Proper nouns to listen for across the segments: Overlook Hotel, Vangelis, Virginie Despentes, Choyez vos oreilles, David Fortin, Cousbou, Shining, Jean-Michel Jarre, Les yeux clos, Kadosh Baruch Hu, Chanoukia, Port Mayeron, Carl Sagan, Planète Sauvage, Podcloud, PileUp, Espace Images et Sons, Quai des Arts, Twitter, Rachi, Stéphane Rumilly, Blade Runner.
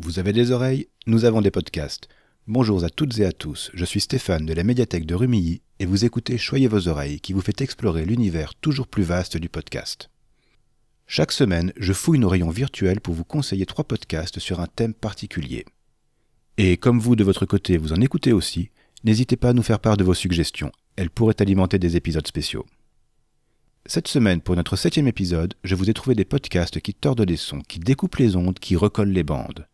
Vous avez des oreilles, nous avons des podcasts. Bonjour à toutes et à tous, je suis Stéphane de la médiathèque de Rumilly et vous écoutez Choyez vos oreilles qui vous fait explorer l'univers toujours plus vaste du podcast. Chaque semaine, je fouille nos rayons virtuels pour vous conseiller 3 podcasts sur un thème particulier. Et comme vous, de votre côté, vous en écoutez aussi, n'hésitez pas à nous faire part de vos suggestions, elles pourraient alimenter des épisodes spéciaux. Cette semaine, pour notre 7e épisode, je vous ai trouvé des podcasts qui tordent les sons, qui découpent les ondes, qui recollent les bandes.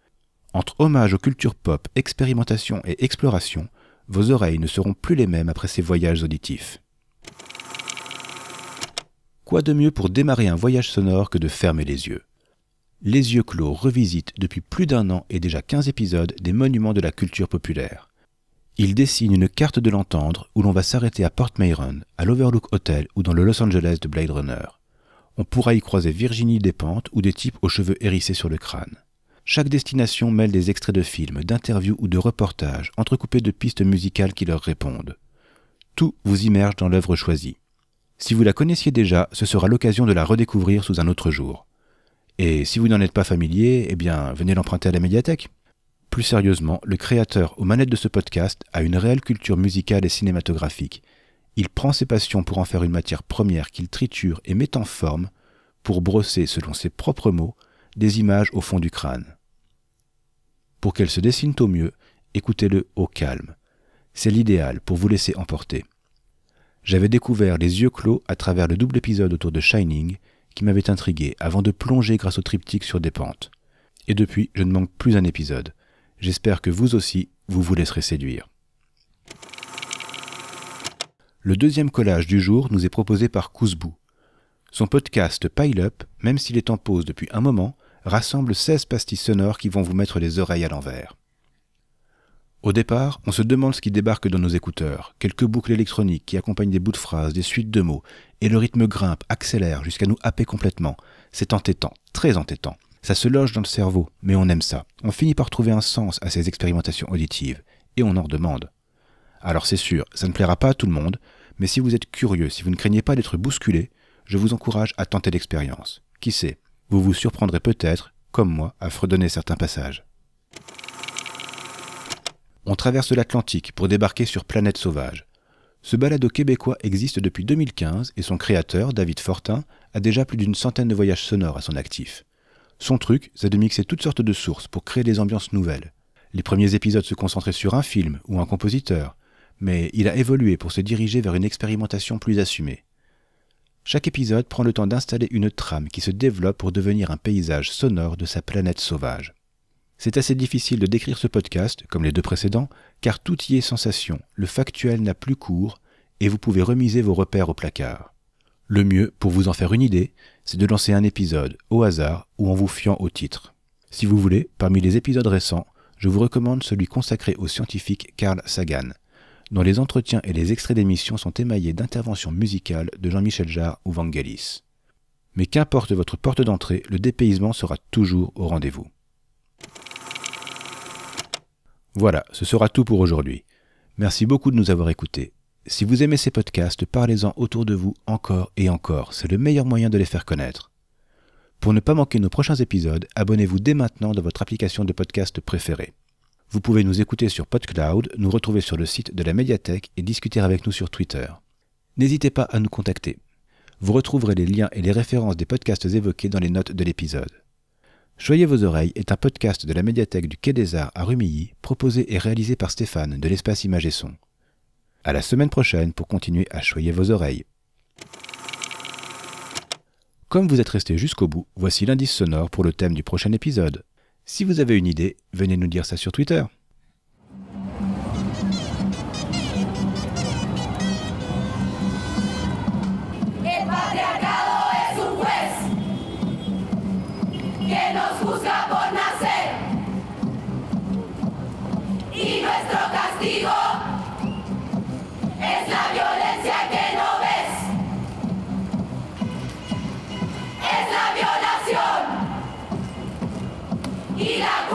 Entre hommages aux cultures pop, expérimentation et exploration, vos oreilles ne seront plus les mêmes après ces voyages auditifs. Quoi de mieux pour démarrer un voyage sonore que de fermer les yeux ? Les yeux clos revisite depuis plus d'un an et déjà 15 épisodes des monuments de la culture populaire. Il dessine une carte de l'entendre où l'on va s'arrêter à Port Mayeron, à l'Overlook Hotel ou dans le Los Angeles de Blade Runner. On pourra y croiser Virginie Despentes ou des types aux cheveux hérissés sur le crâne. Chaque destination mêle des extraits de films, d'interviews ou de reportages, entrecoupés de pistes musicales qui leur répondent. Tout vous immerge dans l'œuvre choisie. Si vous la connaissiez déjà, ce sera l'occasion de la redécouvrir sous un autre jour. Et si vous n'en êtes pas familier, eh bien, venez l'emprunter à la médiathèque. Plus sérieusement, le créateur aux manettes de ce podcast a une réelle culture musicale et cinématographique. Il prend ses passions pour en faire une matière première qu'il triture et met en forme pour brosser, selon ses propres mots, des images au fond du crâne. Pour qu'elles se dessinent au mieux, écoutez-le au calme. C'est l'idéal pour vous laisser emporter. J'avais découvert Les yeux clos à travers le double épisode autour de Shining qui m'avait intrigué avant de plonger grâce au triptyque sur Despentes. Et depuis, je ne manque plus un épisode. J'espère que vous aussi, vous vous laisserez séduire. Le deuxième collage du jour nous est proposé par Cousbou. Son podcast PileUp, même s'il est en pause depuis un moment, rassemble 16 pastilles sonores qui vont vous mettre les oreilles à l'envers. Au départ, on se demande ce qui débarque dans nos écouteurs, quelques boucles électroniques qui accompagnent des bouts de phrases, des suites de mots, et le rythme grimpe, accélère, jusqu'à nous happer complètement. C'est entêtant, très entêtant. Ça se loge dans le cerveau, mais on aime ça. On finit par trouver un sens à ces expérimentations auditives, et on en redemande. Alors c'est sûr, ça ne plaira pas à tout le monde, mais si vous êtes curieux, si vous ne craignez pas d'être bousculé, je vous encourage à tenter l'expérience. Qui sait, vous vous surprendrez peut-être, comme moi, à fredonner certains passages. On traverse l'Atlantique pour débarquer sur Planète Sauvage. Ce balado québécois existe depuis 2015 et son créateur, David Fortin, a déjà plus d'une centaine de voyages sonores à son actif. Son truc, c'est de mixer toutes sortes de sources pour créer des ambiances nouvelles. Les premiers épisodes se concentraient sur un film ou un compositeur, mais il a évolué pour se diriger vers une expérimentation plus assumée. Chaque épisode prend le temps d'installer une trame qui se développe pour devenir un paysage sonore de sa planète sauvage. C'est assez difficile de décrire ce podcast, comme les 2 précédents, car tout y est sensation, le factuel n'a plus cours, et vous pouvez remiser vos repères au placard. Le mieux, pour vous en faire une idée, c'est de lancer un épisode, au hasard, ou en vous fiant au titre. Si vous voulez, parmi les épisodes récents, je vous recommande celui consacré au scientifique Carl Sagan, dont les entretiens et les extraits d'émissions sont émaillés d'interventions musicales de Jean-Michel Jarre ou Vangelis. Mais qu'importe votre porte d'entrée, le dépaysement sera toujours au rendez-vous. Voilà, ce sera tout pour aujourd'hui. Merci beaucoup de nous avoir écoutés. Si vous aimez ces podcasts, parlez-en autour de vous encore et encore, c'est le meilleur moyen de les faire connaître. Pour ne pas manquer nos prochains épisodes, abonnez-vous dès maintenant dans votre application de podcast préférée. Vous pouvez nous écouter sur Podcloud, nous retrouver sur le site de la médiathèque et discuter avec nous sur Twitter. N'hésitez pas à nous contacter. Vous retrouverez les liens et les références des podcasts évoqués dans les notes de l'épisode. Choyez vos oreilles est un podcast de la médiathèque du Quai des Arts à Rumilly, proposé et réalisé par Stéphane de l'Espace Images et Sons. À la semaine prochaine pour continuer à choyer vos oreilles. Comme vous êtes resté jusqu'au bout, voici l'indice sonore pour le thème du prochain épisode. Si vous avez une idée, venez nous dire ça sur Twitter. Y la